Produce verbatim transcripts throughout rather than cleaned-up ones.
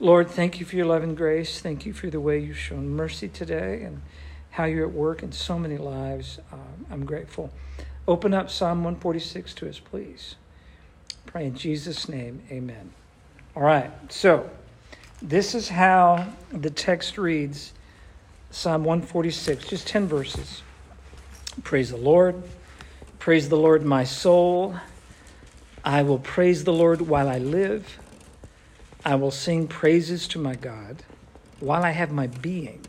Lord, thank you for your love and grace. Thank you for the way you've shown mercy today and how you're at work in so many lives. Um, I'm grateful. Open up Psalm one forty-six to us, please. Pray in Jesus' name, amen. All right, so this is how the text reads, Psalm one forty-six, just ten verses. Praise the Lord. Praise the Lord, my soul. I will praise the Lord while I live. I will sing praises to my God while I have my being,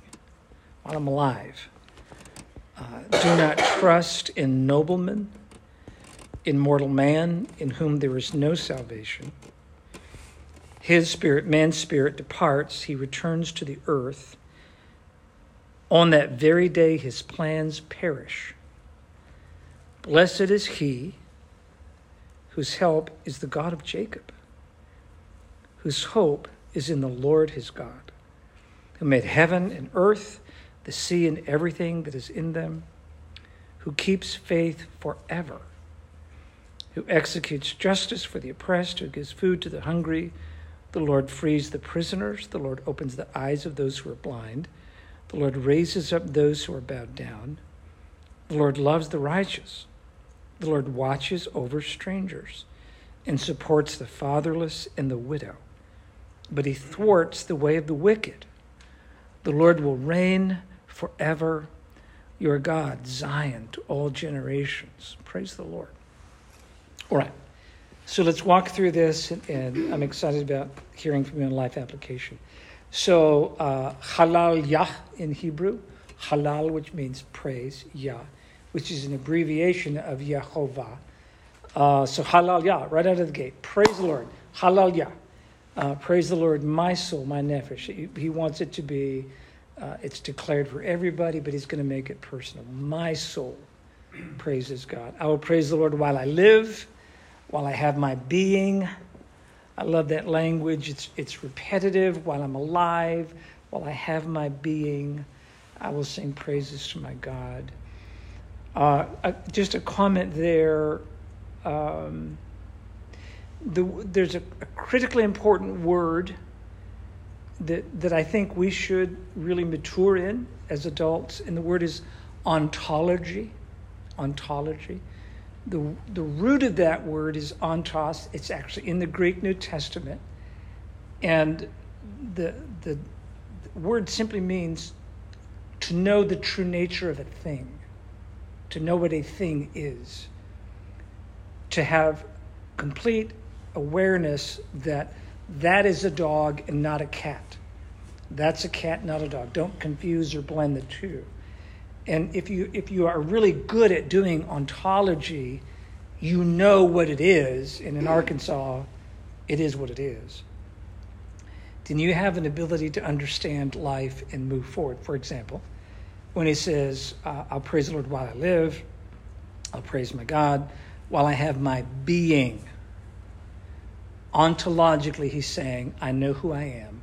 while I'm alive. Uh, do not trust in noblemen, in mortal man, in whom there is no salvation. His spirit, man's spirit, departs. He returns to the earth. On that very day, his plans perish. Blessed is he whose help is the God of Jacob, whose hope is in the Lord his God, who made heaven and earth, the sea and everything that is in them, who keeps faith forever, who executes justice for the oppressed, who gives food to the hungry. The Lord frees the prisoners. The Lord opens the eyes of those who are blind. The Lord raises up those who are bowed down. The Lord loves the righteous. The Lord watches over strangers and supports the fatherless and the widow. But he thwarts the way of the wicked. The Lord will reign forever, your God, Zion, to all generations. Praise the Lord. All right, so let's walk through this, and, and I'm excited about hearing from you on life application. So, uh, halal yah in Hebrew, halal, which means praise, yah, which is an abbreviation of Yehovah. Uh, so, halal yah, right out of the gate. Praise the Lord, halal yah. Uh, praise the Lord, my soul, my nefesh. He, he wants it to be, uh, it's declared for everybody, but he's going to make it personal. My soul praises God. I will praise the Lord while I live, while I have my being. I love that language. It's it's repetitive. While I'm alive, while I have my being, I will sing praises to my God. Uh, uh, just a comment there. Um, the, there's a, a critically important word that that I think we should really mature in as adults, and the word is ontology. Ontology. The the root of that word is ontos. It's actually in the Greek New Testament. And the, the the word simply means to know the true nature of a thing, to know what a thing is, to have complete awareness that that is a dog and not a cat. That's a cat, not a dog. Don't confuse or blend the two. And if you if you are really good at doing ontology, you know what it is. And in Arkansas, it is what it is. Then you have an ability to understand life and move forward. For example, when he says, uh, I'll praise the Lord while I live, I'll praise my God while I have my being. Ontologically, he's saying, I know who I am.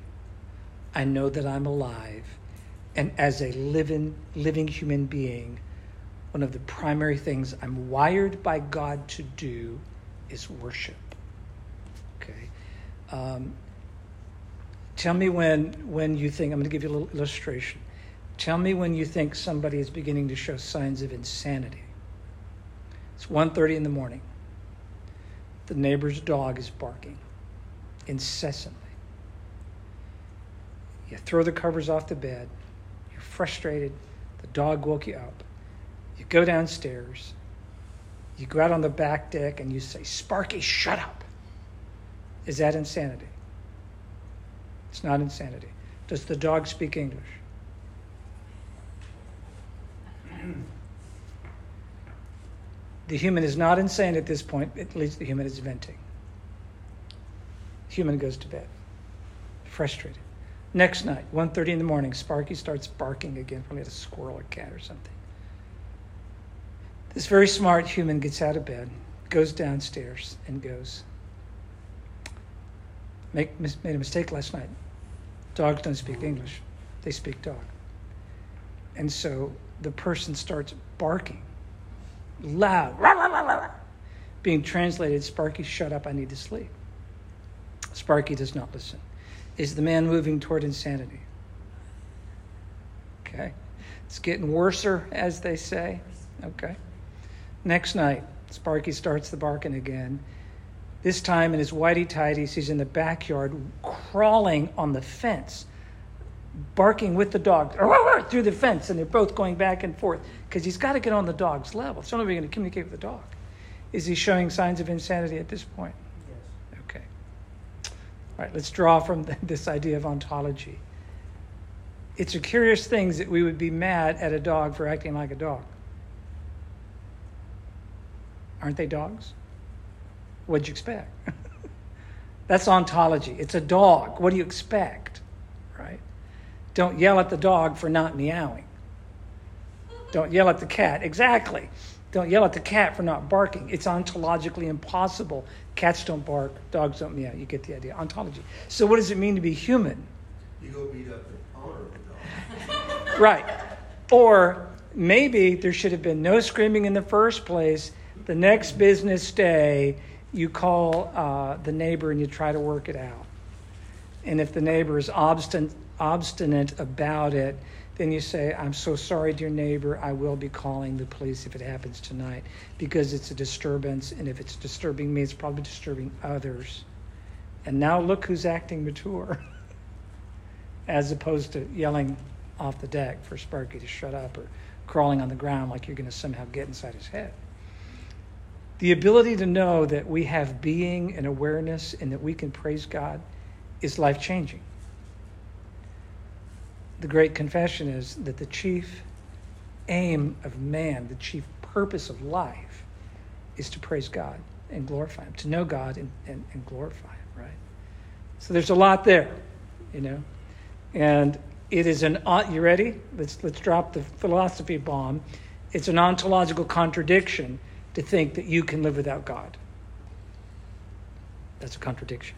I know that I'm alive. And as a living living human being, one of the primary things I'm wired by God to do is worship. Okay, um, tell me when when you think, I'm going to give you a little illustration. Tell me when you think somebody is beginning to show signs of insanity. It's one thirty in the morning. The neighbor's dog is barking incessantly. You throw the covers off the bed. Frustrated, the dog woke you up. You go downstairs, you go out on the back deck, and you say, Sparky, shut up. Is that insanity? It's not insanity. Does the dog speak English? The human is not insane at this point, at least the human is venting. The human goes to bed, frustrated. Next night, one thirty in the morning, Sparky starts barking again, probably at a squirrel or cat or something. This very smart human gets out of bed, goes downstairs, and goes, Make, made a mistake last night. Dogs don't speak English. They speak dog. And so the person starts barking, loud, rah, rah, rah, rah, being translated, Sparky, shut up, I need to sleep. Sparky does not listen. is the man moving toward insanity. Okay. It's getting worser, as they say. Okay. Next night, Sparky starts the barking again. This time in his whitey-tighties, he's in the backyard, crawling on the fence, barking with the dog through the fence, and they're both going back and forth because he's got to get on the dog's level. It's the only way you're going to communicate with the dog. Is he showing signs of insanity at this point? Yes. Okay. All right, let's draw from this idea of ontology. It's a curious thing that we would be mad at a dog for acting like a dog. Aren't they dogs? What'd you expect? That's ontology. It's a dog. What do you expect? Right? Don't yell at the dog for not meowing. Don't yell at the cat. Exactly. Don't yell at the cat for not barking. It's ontologically impossible. Cats don't bark. Dogs don't meow. You get the idea. Ontology. So what does it mean to be human? You go beat up the owner of the dog. Right. Or maybe there should have been no screaming in the first place. The next business day, you call uh, the neighbor and you try to work it out. And if the neighbor is obstinate, obstinate about it, then you say, I'm so sorry, dear neighbor, I will be calling the police if it happens tonight because it's a disturbance, and if it's disturbing me, it's probably disturbing others. And now look who's acting mature as opposed to yelling off the deck for Sparky to shut up or crawling on the ground like you're going to somehow get inside his head. The ability to know that we have being and awareness and that we can praise God is life-changing. The great confession is that the chief aim of man, the chief purpose of life, is to praise God and glorify Him, to know God and, and, and glorify Him, right? So there's a lot there, you know. And it is an, you ready? Let's, let's drop the philosophy bomb. It's an ontological contradiction to think that you can live without God. That's a contradiction.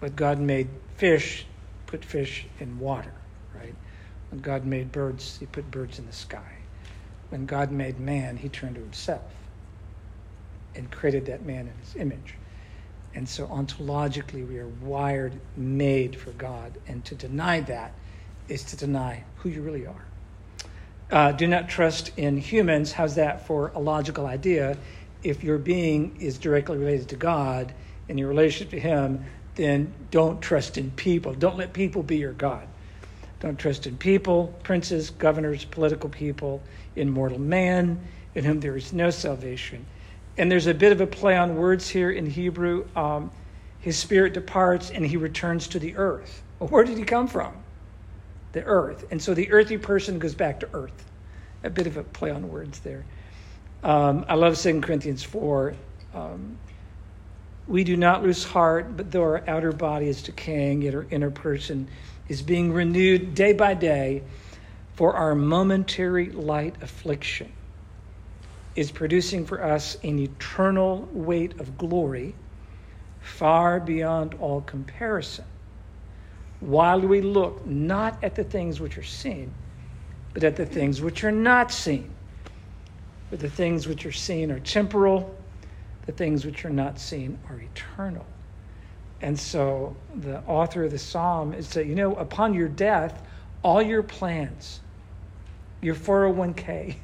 But God made fish, put fish in water, right? When God made birds, he put birds in the sky. When God made man, he turned to himself and created that man in his image. And so ontologically, we are wired, made for God. And to deny that is to deny who you really are. Uh, do not trust in humans. How's that for a logical idea? If your being is directly related to God and your relationship to him, then don't trust in people. Don't let people be your God. Don't trust in people, princes, governors, political people, in mortal man, in whom there is no salvation. And there's a bit of a play on words here in Hebrew. Um, his spirit departs and he returns to the earth. Well, where did he come from? The earth. And so the earthy person goes back to earth. A bit of a play on words there. Um, I love Second Corinthians four. Um, we do not lose heart, but though our outer body is decaying, yet our inner person is being renewed day by day, for our momentary light affliction is producing for us an eternal weight of glory far beyond all comparison. While we look not at the things which are seen, but at the things which are not seen. For the things which are seen are temporal, the things which are not seen are eternal. And so the author of the psalm is saying, you know, upon your death, all your plans, your four oh one k,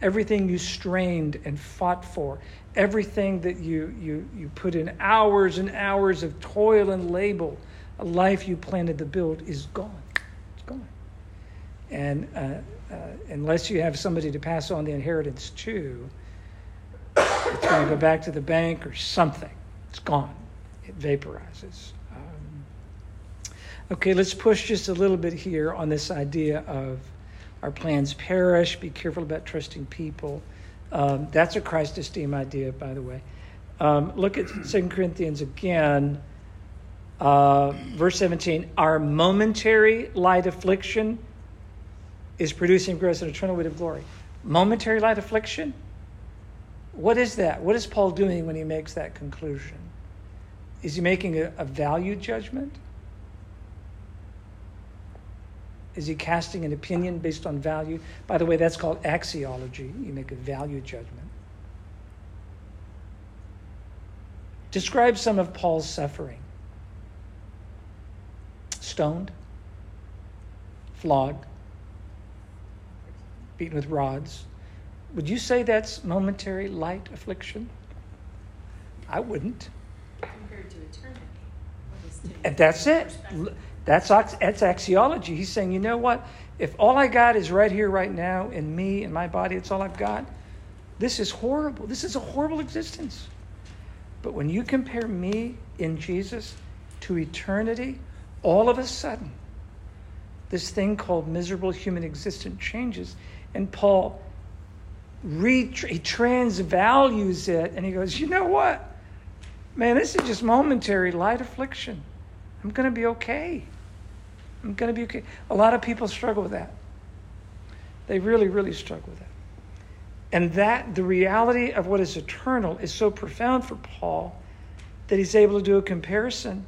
everything you strained and fought for, everything that you, you, you put in hours and hours of toil and labor, a life you planted to build is gone. It's gone. And uh, uh, unless you have somebody to pass on the inheritance to, it's going to go back to the bank or something. It's gone. It vaporizes. Um, okay, let's push just a little bit here on this idea of our plans perish. Be careful about trusting people. Um, that's a Christ esteem idea, by the way. Um, look at Second Corinthians again. Uh, verse seventeen, our momentary light affliction is producing for us an eternal weight of glory. Momentary light affliction? What is that? What is Paul doing when he makes that conclusion? Is he making a, a value judgment? Is he casting an opinion based on value? By the way, that's called axiology. You make a value judgment. Describe some of Paul's suffering. stoned, flogged, beaten with rods. Would you say that's momentary light affliction? I wouldn't. Compared to eternity. What is and that's it. That's, that's axiology. He's saying, you know what? If all I got is right here, right now, in me, in my body, it's all I've got, this is horrible. This is a horrible existence. But when you compare me in Jesus to eternity, all of a sudden, this thing called miserable human existence changes. And Paul, re- he transvalues it, and he goes, you know what? Man, this is just momentary light affliction. I'm going to be okay. I'm going to be okay. A lot of people struggle with that. They really, really struggle with that. And that, the reality of what is eternal is so profound for Paul that he's able to do a comparison.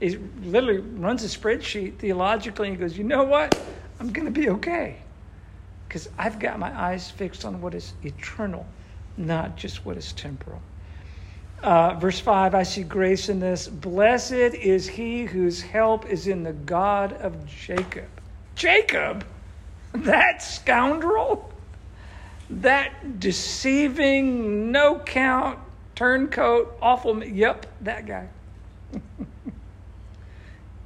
He literally runs a spreadsheet theologically and goes, you know what? I'm going to be okay. Because I've got my eyes fixed on what is eternal, not just what is temporal. Uh, verse five, I see grace in this. Blessed is he whose help is in the God of Jacob. Jacob? That scoundrel? That deceiving, no-count, turncoat, awful... Yep, that guy.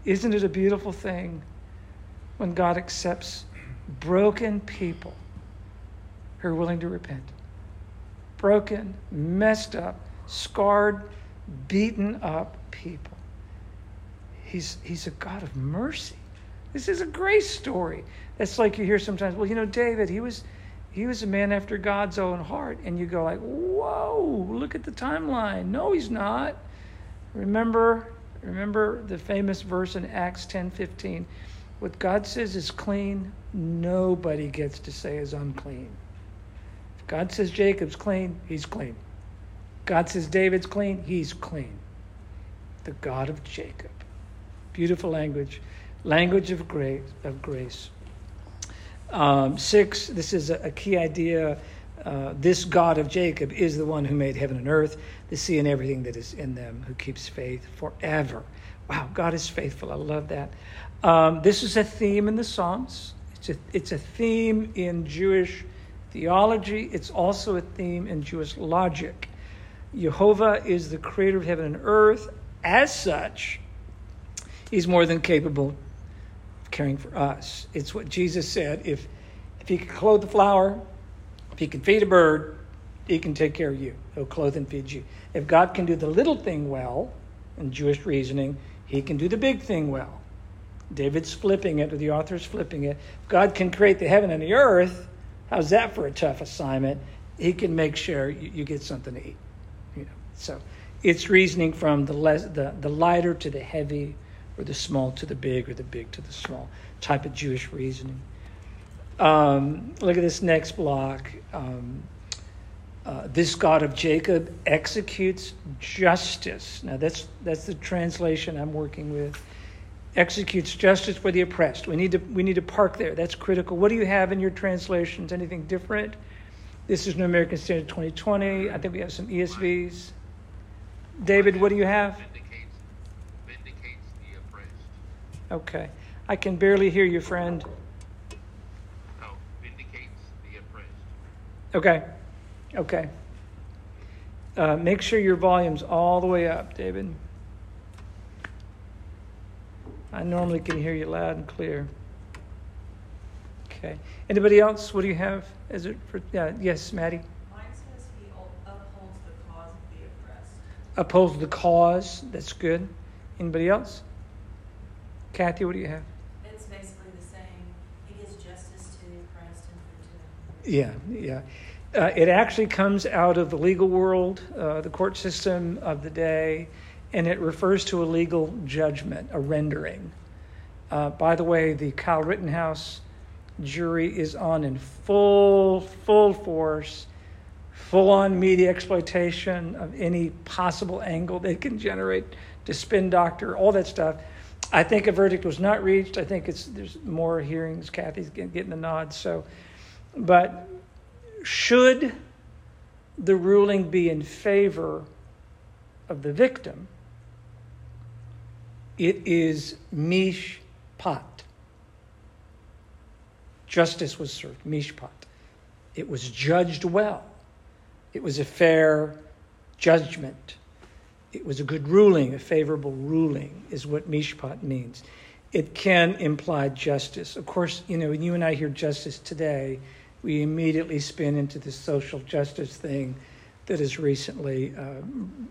Isn't it a beautiful thing when God accepts broken people who are willing to repent? Broken, messed up, scarred, beaten up people. He's he's a God of mercy. This is a grace story. That's like you hear sometimes, well, you know, David, he was he was a man after God's own heart. And you go like, whoa, look at the timeline. No, he's not. Remember, remember the famous verse in Acts ten fifteen. What God says is clean, nobody gets to say is unclean. If God says Jacob's clean, he's clean. God says David's clean, he's clean. The God of Jacob. Beautiful language. Language of grace. Of grace. Um, six, this is a, a key idea. Uh, this God of Jacob is the one who made heaven and earth, the sea and everything that is in them, who keeps faith forever. Wow, God is faithful. I love that. Um, this is a theme in the Psalms. It's a, it's a theme in Jewish theology. It's also a theme in Jewish logic. Yehovah is the creator of heaven and earth. As such, he's more than capable of caring for us. It's what Jesus said. If if he can clothe the flower, if he can feed a bird, he can take care of you. He'll clothe and feed you. If God can do the little thing well, in Jewish reasoning, he can do the big thing well. David's flipping it, or the author's flipping it. If God can create the heaven and the earth, how's that for a tough assignment? He can make sure you, you get something to eat. So it's reasoning from the, less, the the lighter to the heavy, or the small to the big, or the big to the small type of Jewish reasoning. Um, look at this next block. Um, uh, this God of Jacob executes justice. Now that's that's the translation I'm working with. Executes justice for the oppressed. We need to we need to park there. That's critical. What do you have in your translations? Anything different? This is New American Standard twenty twenty. I think we have some E S Vs. David, what do you have? Vindicates, vindicates the oppressed. Okay. I can barely hear you, friend. No, vindicates the oppressed. Okay. Okay. Uh, make sure your volume's all the way up, David. I normally can hear you loud and clear. Okay. Anybody else? What do you have? Is it for, yeah, yes, Maddie? Mine says he upholds the cause of the oppressed. Upholds the cause. That's good. Anybody else? Kathy, what do you have? It's basically the same. He gives justice to the oppressed and food to them. Yeah, yeah. Uh, it actually comes out of the legal world, uh, the court system of the day, and it refers to a legal judgment, a rendering. Uh, by the way, the Kyle Rittenhouse jury is on in full, full force, full-on media exploitation of any possible angle they can generate to spin doctor, all that stuff. I think a verdict was not reached. I think it's there's more hearings. Kathy's getting the nod. So, but should the ruling be in favor of the victim, it is mishpat. mishpat. Justice was served, mishpat. It was judged well. It was a fair judgment. It was a good ruling, a favorable ruling is what mishpat means. It can imply justice. Of course, you know, when you and I hear justice today, we immediately spin into this social justice thing that has recently uh,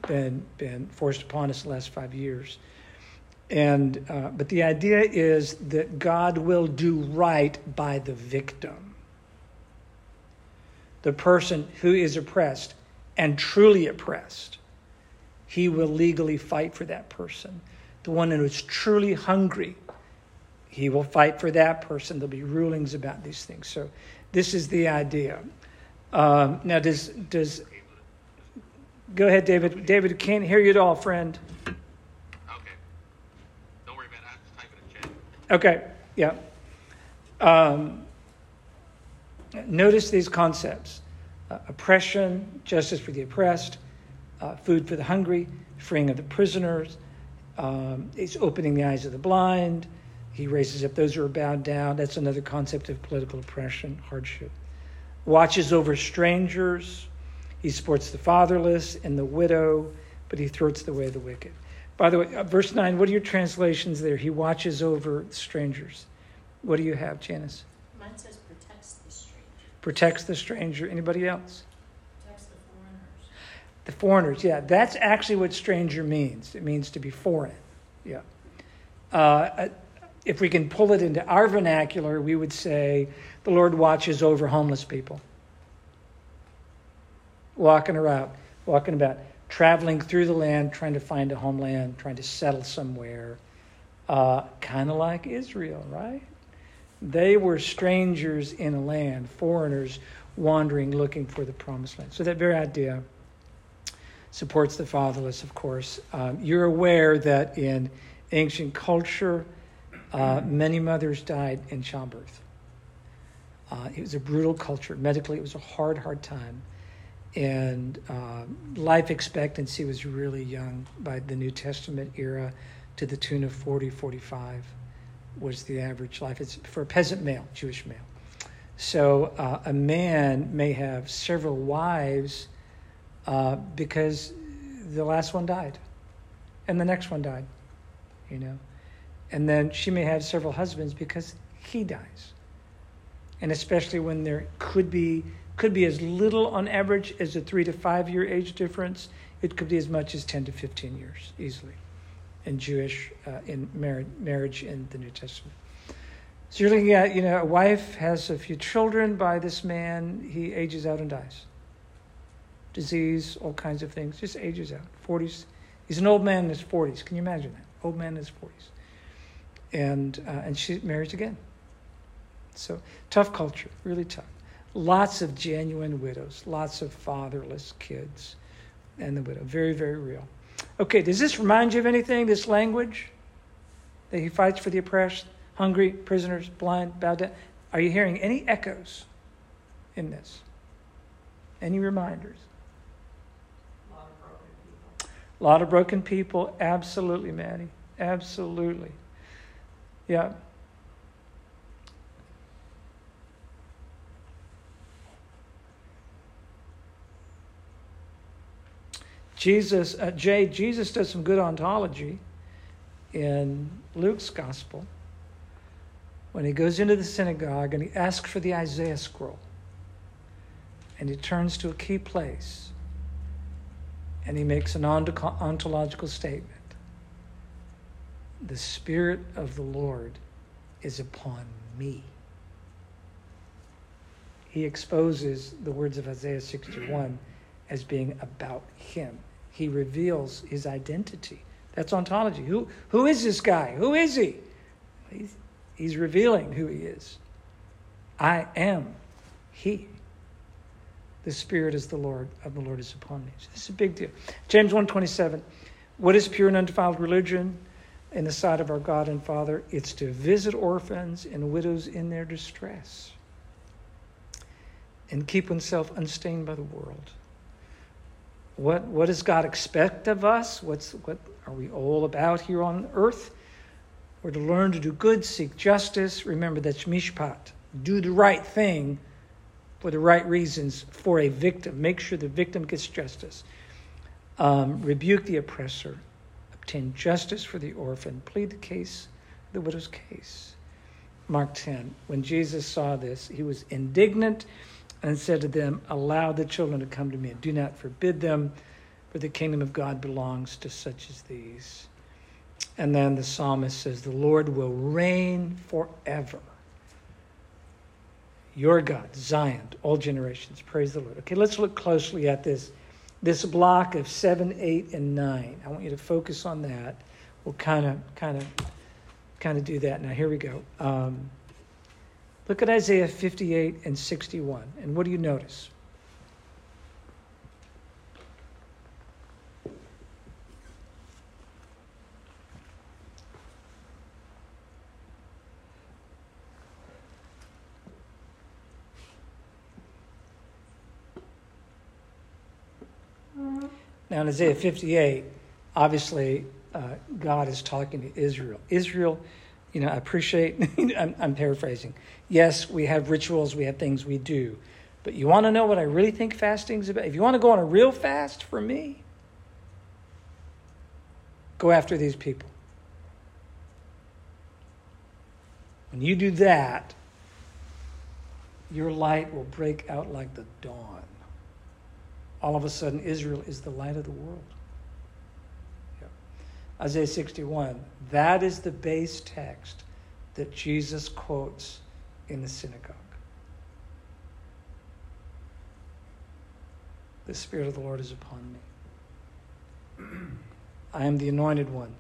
been been forced upon us the last five years. And uh, but the idea is that God will do right by the victim, the person who is oppressed and truly oppressed. He will legally fight for that person. The one who is truly hungry, he will fight for that person. There'll be rulings about these things. So this is the idea. Um, now, does does Go ahead, David. David, can't hear you at all, friend. Okay. Don't worry about it. I'll just type it in chat. Okay, yeah. Um, notice these concepts. Uh, oppression, justice for the oppressed, uh, food for the hungry, freeing of the prisoners. Um, it's opening the eyes of the blind. He raises up those who are bowed down. That's another concept of political oppression, hardship. Watches over strangers. He supports the fatherless and the widow, but he thwarts the way of the wicked. By the way, verse nine, what are your translations there? He watches over strangers. What do you have, Janice? Mine says protects the stranger. Protects the stranger. Anybody else? Protects the foreigners. The foreigners, yeah. That's actually what stranger means. It means to be foreign, yeah. Uh, if we can pull it into our vernacular, we would say the Lord watches over homeless people. Walking around, walking about, traveling through the land, trying to find a homeland, trying to settle somewhere. Uh, kind of like Israel, right? They were strangers in a land, foreigners wandering, looking for the promised land. So that very idea supports the fatherless, of course. Um, you're aware that in ancient culture, uh, many mothers died in childbirth. Uh, it was a brutal culture. Medically, it was a hard, hard time. And uh, life expectancy was really young by the New Testament era, to the tune of forty, forty-five was the average life. It's for a peasant male, Jewish male. So uh, a man may have several wives uh, because the last one died and the next one died, you know. And then she may have several husbands because he dies. And especially when there could be could be as little on average as a three to five year age difference. It could be as much as ten to fifteen years easily in Jewish, uh, in marriage, marriage in the New Testament. So you're looking at, you know, a wife has a few children by this man. He ages out and dies. Disease, all kinds of things, just ages out. forties. He's an old man in his forties. Can you imagine that? Old man in his forties. And, uh, and she marries again. So tough culture, really tough. Lots of genuine widows, lots of fatherless kids and the widow. Very, very real. Okay, does this remind you of anything, this language? That he fights for the oppressed, hungry, prisoners, blind, bowed down. Are you hearing any echoes in this? Any reminders? A lot of broken people. A lot of broken people, absolutely, Maddie. Absolutely. Yeah. Jesus, uh, Jay, Jesus does some good ontology in Luke's gospel when he goes into the synagogue and he asks for the Isaiah scroll. And he turns to a key place and he makes an ontological statement. The Spirit of the Lord is upon me. He exposes the words of Isaiah sixty-one as being about him. He reveals his identity. That's ontology. Who who is this guy? Who is he? He's, he's revealing who he is. I am he. The Spirit is the Lord, of the Lord is upon me. So this is a big deal. James one twenty-seven. What is pure and undefiled religion in the sight of our God and Father? It's to visit orphans and widows in their distress and keep oneself unstained by the world. What what does God expect of us? What's what are we all about here on earth? We're to learn to do good, seek justice. Remember, that's mishpat. Do the right thing for the right reasons for a victim. Make sure the victim gets justice. Um, rebuke the oppressor. Obtain justice for the orphan. Plead the case, the widow's case. Mark ten, when Jesus saw this, he was indignant and said to them, allow the children to come to me and do not forbid them, for the kingdom of God belongs to such as these. And then the psalmist says, the Lord will reign forever. Your God, Zion, all generations, praise the Lord. Okay, let's look closely at this, this block of seven, eight, and nine. I want you to focus on that. We'll kind of, kind of, kind of do that. Now, here we go. Um, look at Isaiah fifty-eight and sixty-one. And what do you notice? Now, in Isaiah fifty-eight, obviously, uh, God is talking to Israel. Israel, you know, I appreciate, I'm, I'm paraphrasing. Yes, we have rituals, we have things we do. But you want to know what I really think fasting's about? If you want to go on a real fast for me, go after these people. When you do that, your light will break out like the dawn. All of a sudden, Israel is the light of the world. Yeah. Isaiah sixty-one, that is the base text that Jesus quotes in the synagogue. The Spirit of the Lord is upon me. I am the anointed one,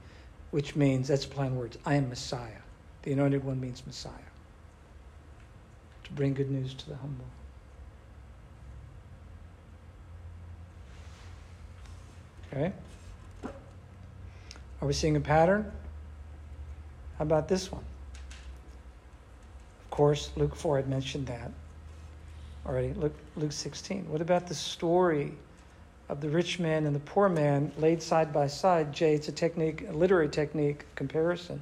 which means, that's plain words, I am Messiah. The anointed one means Messiah. To bring good news to the humble. Okay. Are we seeing a pattern? How about this one? Of course, Luke four had mentioned that already. Luke sixteen. What about the story of the rich man and the poor man laid side by side? Jay, it's a technique, a literary technique of comparison.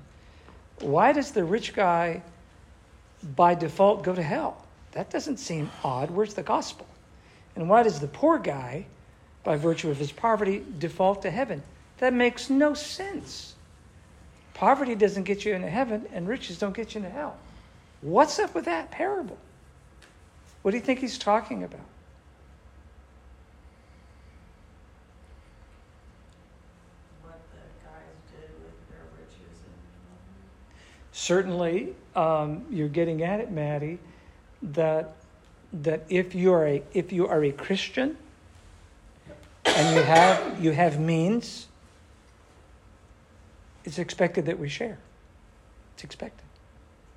Why does the rich guy by default go to hell? That doesn't seem odd. Where's the gospel? And why does the poor guy, by virtue of his poverty, default to heaven? That makes no sense. Poverty doesn't get you into heaven, and riches don't get you into hell. What's up with that parable? What do you think he's talking about? What the guys did with their riches and certainly, um, you're getting at it, Maddie, that that if you are a if you are a Christian, and you have you have means, it's expected that we share. It's expected.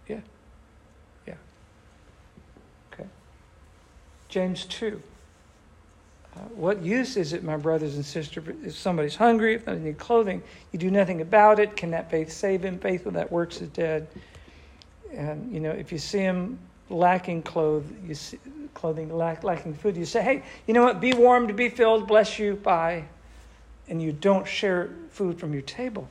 Yeah. Yeah. Okay. James two. Uh, what use is it, my brothers and sisters, if somebody's hungry, if they need clothing, you do nothing about it? Can that faith save him? Faith without works is dead. And, you know, if you see him lacking clothes, you see... clothing, lack, lacking food, you say, hey, you know what, be warmed, be filled, bless you, bye. And you don't share food from your table.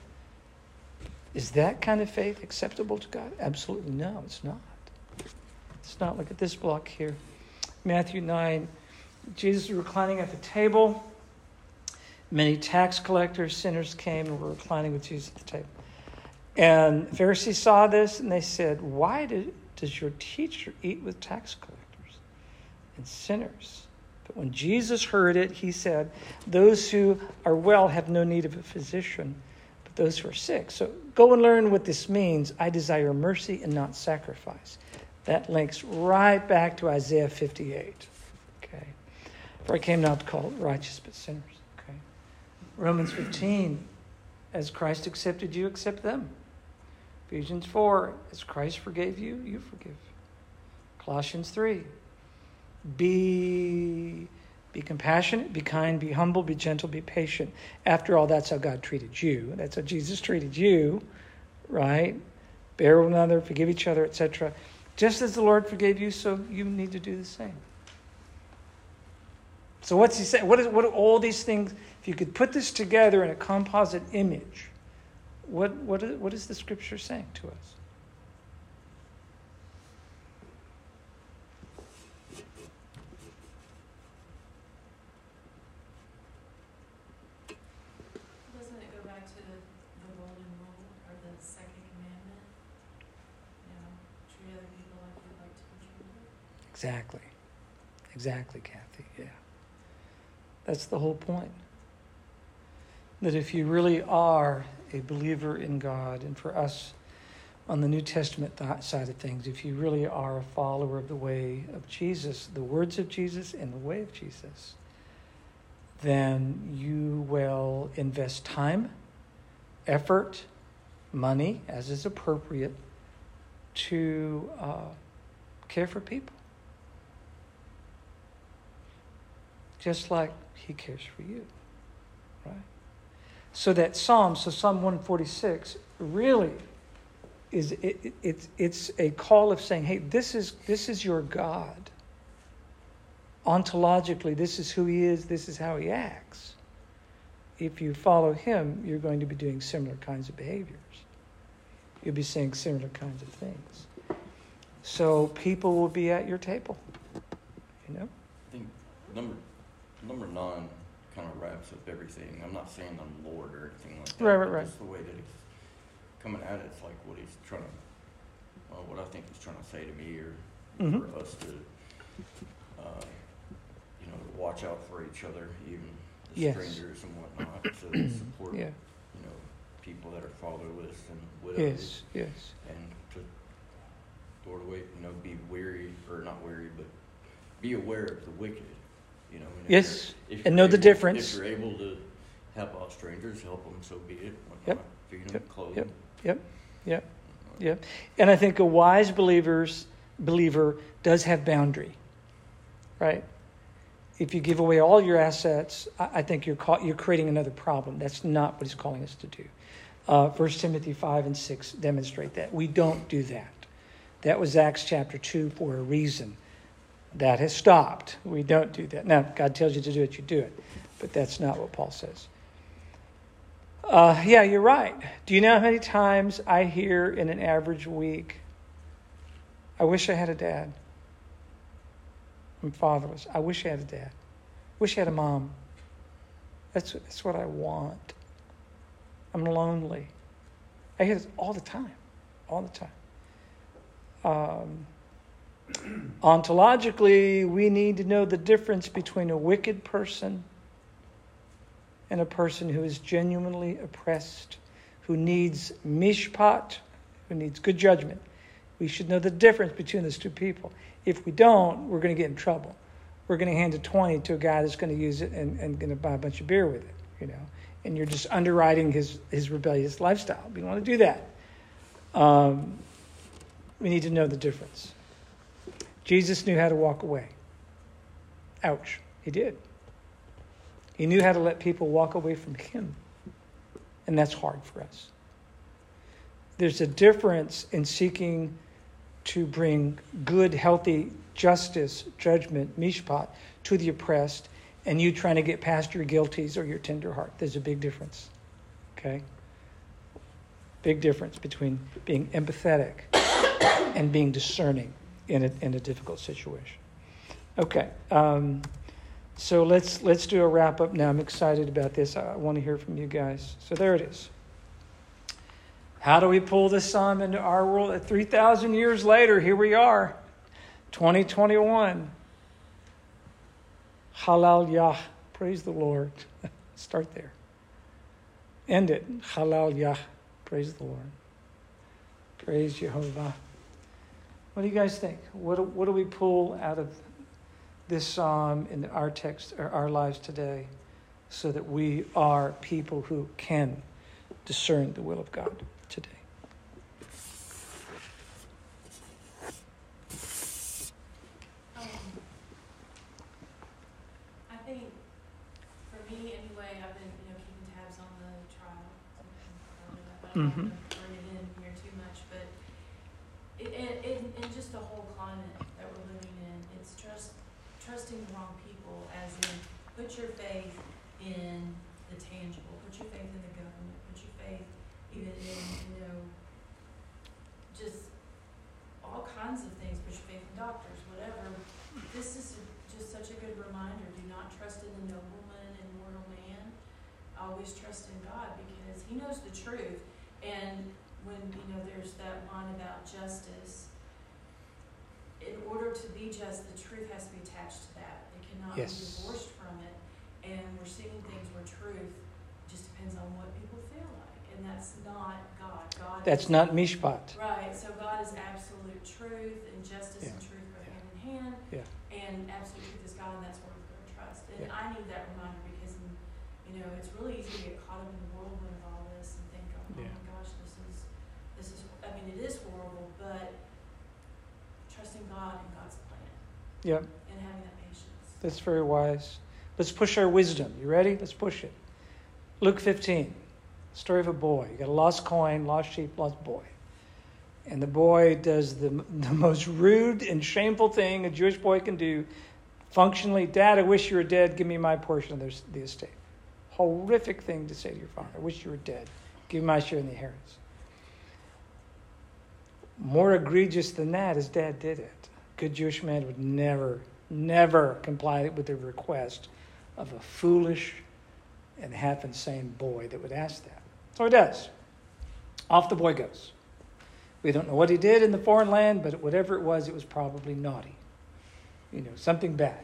Is that kind of faith acceptable to God? Absolutely no, it's not. It's not. Look at this block here. Matthew nine, Jesus was reclining at the table. Many tax collectors, sinners came and were reclining with Jesus at the table. And Pharisees saw this and they said, why did, does your teacher eat with tax collectors and sinners? But when Jesus heard it, he said, those who are well have no need of a physician, but those who are sick. So go and learn what this means. I desire mercy and not sacrifice. That links right back to Isaiah fifty-eight. Okay. For I came not to call righteous but sinners. Okay. Romans fifteen, as Christ accepted you, accept them. Ephesians four, as Christ forgave you, you forgive. Colossians three, Be be compassionate, be kind, be humble, be gentle, be patient. After all, that's how God treated you. That's how Jesus treated you, right? Bear one another, forgive each other, et cetera. Just as the Lord forgave you, so you need to do the same. So what's he saying? What is what are all these things? If you could put this together in a composite image, What what what is the scripture saying to us? Doesn't it go back to the, the golden rule or the second commandment? You know, treat other people like you'd like to be treated. Exactly. Exactly, Kathy. Yeah. That's the whole point. That if you really are a believer in God, and for us on the New Testament th- side of things, if you really are a follower of the way of Jesus, the words of Jesus and the way of Jesus, then you will invest time, effort, money, as is appropriate, to uh, care for people. Just like he cares for you, right? So that Psalm, so Psalm one forty-six, really is it, it, it's it's a call of saying, hey, this is this is your God. Ontologically, this is who he is. This is how he acts. If you follow him, you're going to be doing similar kinds of behaviors. You'll be saying similar kinds of things. So people will be at your table, you know. I think number. Number nine kind of wraps up everything. I'm not saying I'm Lord or anything like that. Right, right, right. Just the way that it's coming at it, it's like what he's trying to, uh, what I think he's trying to say to me or mm-hmm. for us to, uh, you know, to watch out for each other, even the yes. strangers and whatnot, to support, yeah. you know, people that are fatherless and widows. Yes, yes. And to throw away, you know, be weary, or not weary, but be aware of the wicked. You know, and yes, and know able, the difference. If you're able to help out strangers, help them, so be it. Yep. Feed them, yep. Clothe them. Yep, yep, yep. And I think a wise believer's believer does have boundary, right? If you give away all your assets, I, I think you're call, you're creating another problem. That's not what he's calling us to do. Uh, First Timothy five and six demonstrate that. We don't do that. That was Acts chapter two for a reason. That has stopped. We don't do that. Now, if God tells you to do it, you do it. But that's not what Paul says. Uh, yeah, you're right. Do you know how many times I hear in an average week, I wish I had a dad. I'm fatherless. I wish I had a dad. Wish I had a mom. That's, that's what I want. I'm lonely. I hear this all the time. All the time. Um... Ontologically, we need to know the difference between a wicked person and a person who is genuinely oppressed, who needs mishpat, who needs good judgment. We should know the difference between those two people. If we don't, we're going to get in trouble. We're going to hand a twenty to a guy that's going to use it and, and going to buy a bunch of beer with it, you know. And you're just underwriting his, his rebellious lifestyle. We don't want to do that. Um, we need to know the difference. Jesus knew how to walk away. Ouch. He did. He knew how to let people walk away from him. And that's hard for us. There's a difference in seeking to bring good, healthy justice, judgment, mishpat, to the oppressed, and you trying to get past your guilties or your tender heart. There's a big difference. Okay? Big difference between being empathetic and being discerning. In a, in a difficult situation. Okay, um, so let's let's do a wrap up now. I'm excited about this. I want to hear from you guys. So there it is. How do we pull this psalm into our world? three thousand years later, here we are, twenty twenty-one. Hallelujah, praise the Lord. Start there. End it. Hallelujah, praise the Lord. Praise Yehovah. What do you guys think? What do, what do we pull out of this psalm in our text or our lives today so that we are people who can discern the will of God today? Um, I think for me anyway, I've been, you know, keeping tabs on the trial. I don't know about it. Mm-hmm. The whole climate that we're living in, it's trust, trusting the wrong people, as in put your faith in the tangible, put your faith in the government, put your faith even in, you know, just all kinds of things, put your faith in doctors, whatever. This is a, just such a good reminder. Do not trust in the nobleman and mortal man. Always trust in God, because he knows the truth. And when, you know, there's that line about justice, in order to be just, the truth has to be attached to that. It cannot yes. be divorced from it. And we're seeing things where truth just depends on what people feel like. And that's not God. God that's is, not mishpat. Right. So God is absolute truth, and justice yeah. and truth go yeah. hand in hand. Yeah. And absolute truth is God, and that's where we're going to trust. And yeah. I need that reminder, because, you know, it's really easy to get caught up in the whirlwind of all this and think, oh yeah. my gosh, this is, this is, I mean, it is horrible, but trusting God and God's plan. Yeah. And having that patience. That's very wise. Let's push our wisdom. You ready? Let's push it. Luke fifteen, story of a boy. You got a lost coin, lost sheep, lost boy. And the boy does the, the most rude and shameful thing a Jewish boy can do. Functionally, Dad, I wish you were dead. Give me my portion of this, the estate. Horrific thing to say to your father. I wish you were dead. Give me my share in the inheritance. More egregious than that is Dad did it. Good Jewish man would never, never comply with the request of a foolish and half insane boy that would ask that. So he does. Off the boy goes. We don't know what he did in the foreign land, but whatever it was, it was probably naughty. You know, something bad.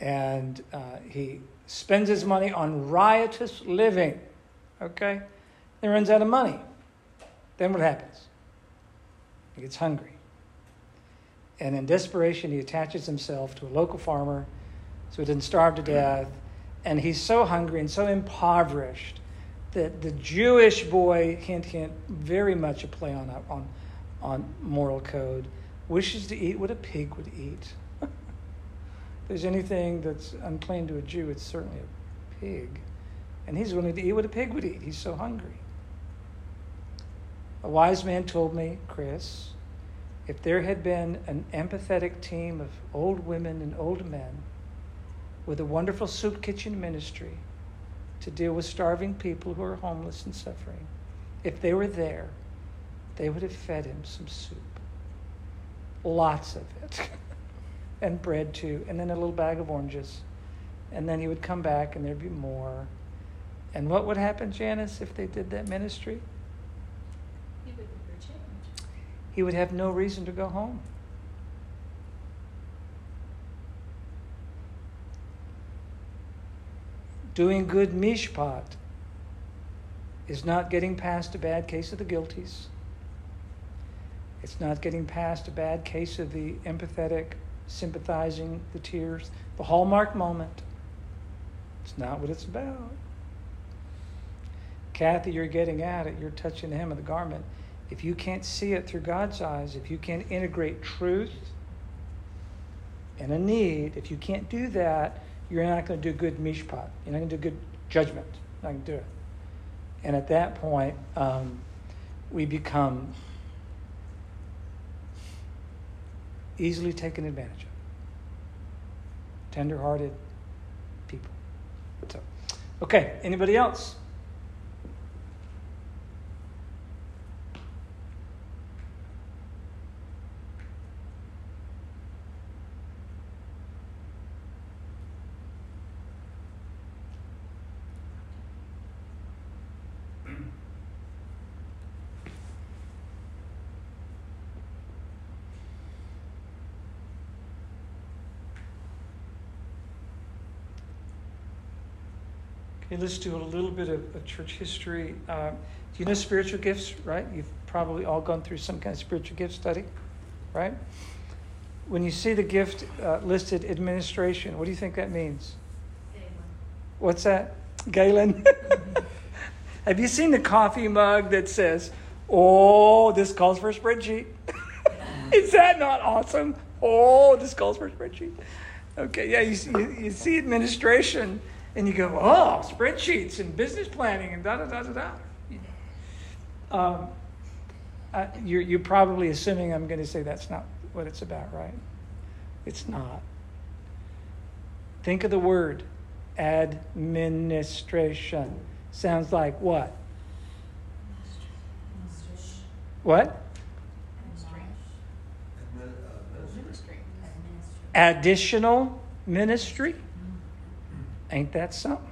And uh, he spends his money on riotous living. Okay? He runs out of money. Then what happens? He gets hungry. And in desperation, he attaches himself to a local farmer so he didn't starve to death. And he's so hungry and so impoverished that the Jewish boy, hint, hint, very much a play on on, on moral code, wishes to eat what a pig would eat. If there's anything that's unclean to a Jew, it's certainly a pig. And he's willing to eat what a pig would eat. He's so hungry. A wise man told me, Chris, if there had been an empathetic team of old women and old men with a wonderful soup kitchen ministry to deal with starving people who are homeless and suffering, if they were there, they would have fed him some soup. Lots of it. And bread, too. And then a little bag of oranges. And then he would come back and there'd be more. And what would happen, Janice, if they did that ministry? He would have no reason to go home. Doing good mishpat is not getting past a bad case of the guilties. It's not getting past a bad case of the empathetic, sympathizing, the tears, the Hallmark moment. It's not what it's about. Kathy, you're getting at it. You're touching the hem of the garment. If you can't see it through God's eyes, if you can't integrate truth and a need, if you can't do that, you're not going to do good mishpat. You're not going to do good judgment. You're not going to do it. And at that point, um, we become easily taken advantage of. Tender-hearted people. So, okay, anybody else? Let's do a little bit of, of church history. Uh, do you know spiritual gifts, right? You've probably all gone through some kind of spiritual gift study, right? When you see the gift uh, listed administration, what do you think that means? Galen. What's that? Galen? Have you seen the coffee mug that says, oh, this calls for a spreadsheet? Is that not awesome? Oh, this calls for a spreadsheet. Okay, yeah, you, you, you see administration. And you go, oh, spreadsheets and business planning and da da da da da. You know. um, I, you're, you're probably assuming I'm going to say that's not what it's about, right? It's not. Think of the word administration. Sounds like what? What? Ministry. Additional ministry? Ain't that something?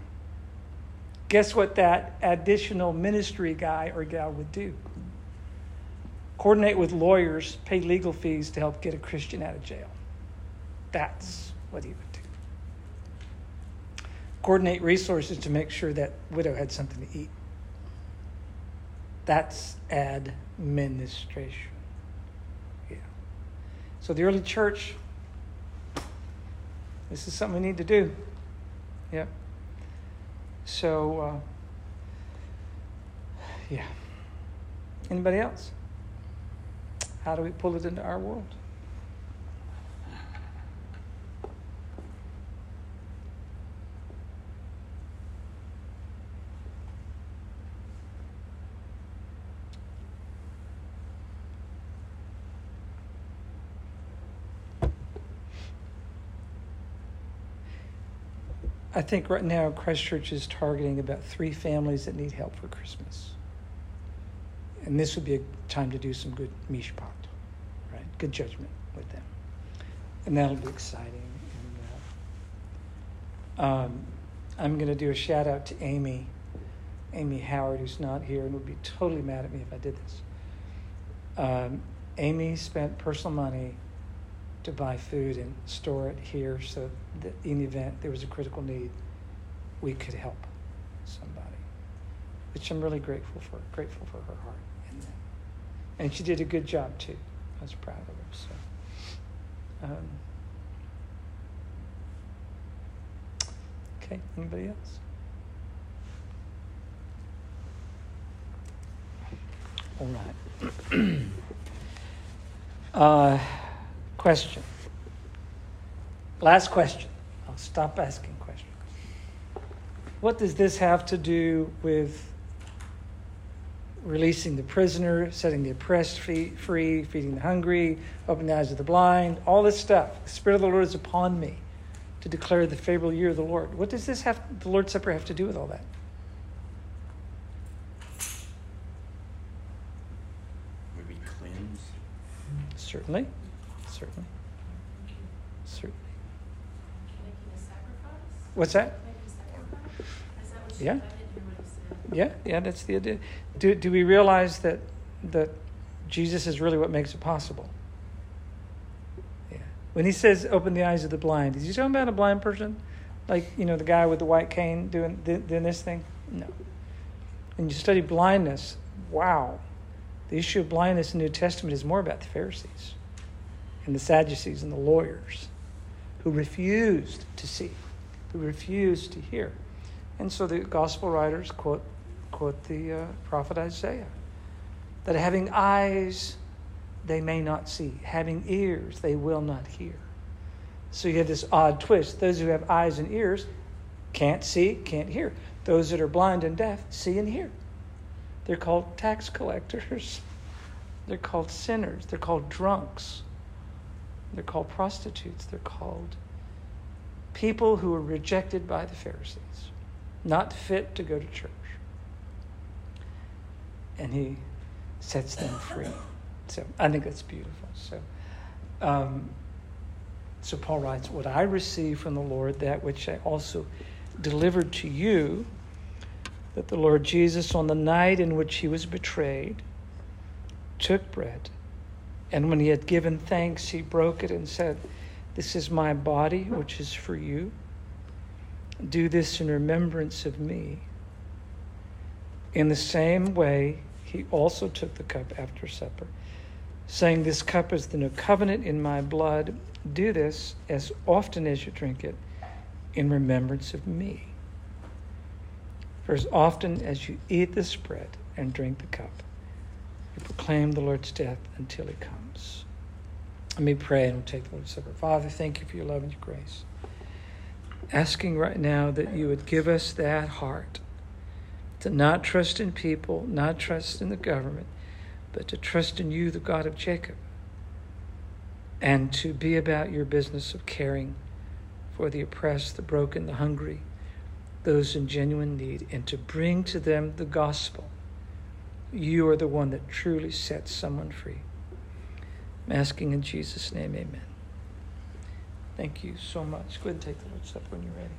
Guess what that additional ministry guy or gal would do? Coordinate with lawyers, pay legal fees to help get a Christian out of jail. That's what he would do. Coordinate resources to make sure that widow had something to eat. That's administration. Yeah. So the early church, this is something we need to do. Yep. So, uh, yeah. Anybody else? How do we pull it into our world? I think right now Christchurch is targeting about three families that need help for Christmas. And this would be a time to do some good mishpat, right? Good judgment with them. And that'll be exciting. And, uh, um, I'm going to do a shout out to Amy, Amy Howard, who's not here and would be totally mad at me if I did this. Um, Amy spent personal money to buy food and store it here so that in the event there was a critical need, we could help somebody, which I'm really grateful for, grateful for her heart in that. And she did a good job too. I was proud of her. So, um, okay, anybody else? All right. uh, Question. Last question. I'll stop asking questions. What does this have to do with releasing the prisoner, setting the oppressed free, free, feeding the hungry, opening the eyes of the blind, all this stuff? The Spirit of the Lord is upon me to declare the favorable year of the Lord. What does this have, the Lord's Supper have to do with all that? Would we cleanse? Certainly. Certainly. Certainly. Making a sacrifice? What's that? Making a sacrifice? Is that what you yeah. Said? Yeah, yeah, that's the idea. Do do we realize that that Jesus is really what makes it possible? Yeah. When he says open the eyes of the blind, is he talking about a blind person? Like, you know, the guy with the white cane doing doing this thing? No. And you study blindness, wow. The issue of blindness in the New Testament is more about the Pharisees and the Sadducees and the lawyers who refused to see, who refused to hear. And so the gospel writers quote quote the uh, prophet Isaiah, that having eyes, they may not see. Having ears, they will not hear. So you have this odd twist. Those who have eyes and ears can't see, can't hear. Those that are blind and deaf see and hear. They're called tax collectors. They're called sinners. They're called drunks. They're called prostitutes. They're called people who were rejected by the Pharisees, not fit to go to church. And he sets them free. So I think that's beautiful. So, um, so Paul writes, "What I received from the Lord, that which I also delivered to you, that the Lord Jesus, on the night in which he was betrayed, took bread. And when he had given thanks, he broke it and said, 'This is my body, which is for you. Do this in remembrance of me.' In the same way, he also took the cup after supper, saying, 'This cup is the new covenant in my blood. Do this as often as you drink it in remembrance of me. For as often as you eat this bread and drink the cup, proclaim the Lord's death until he comes.'" Let me pray and we'll take the Lord's Supper. Father, thank you for your love and your grace. Asking right now that you would give us that heart to not trust in people, not trust in the government, but to trust in you, the God of Jacob, and to be about your business of caring for the oppressed, the broken, the hungry, those in genuine need, and to bring to them the gospel You are the one that truly sets someone free. I'm asking in Jesus' name, amen. Thank you so much. Go ahead and take the Lord's Supper when you're ready.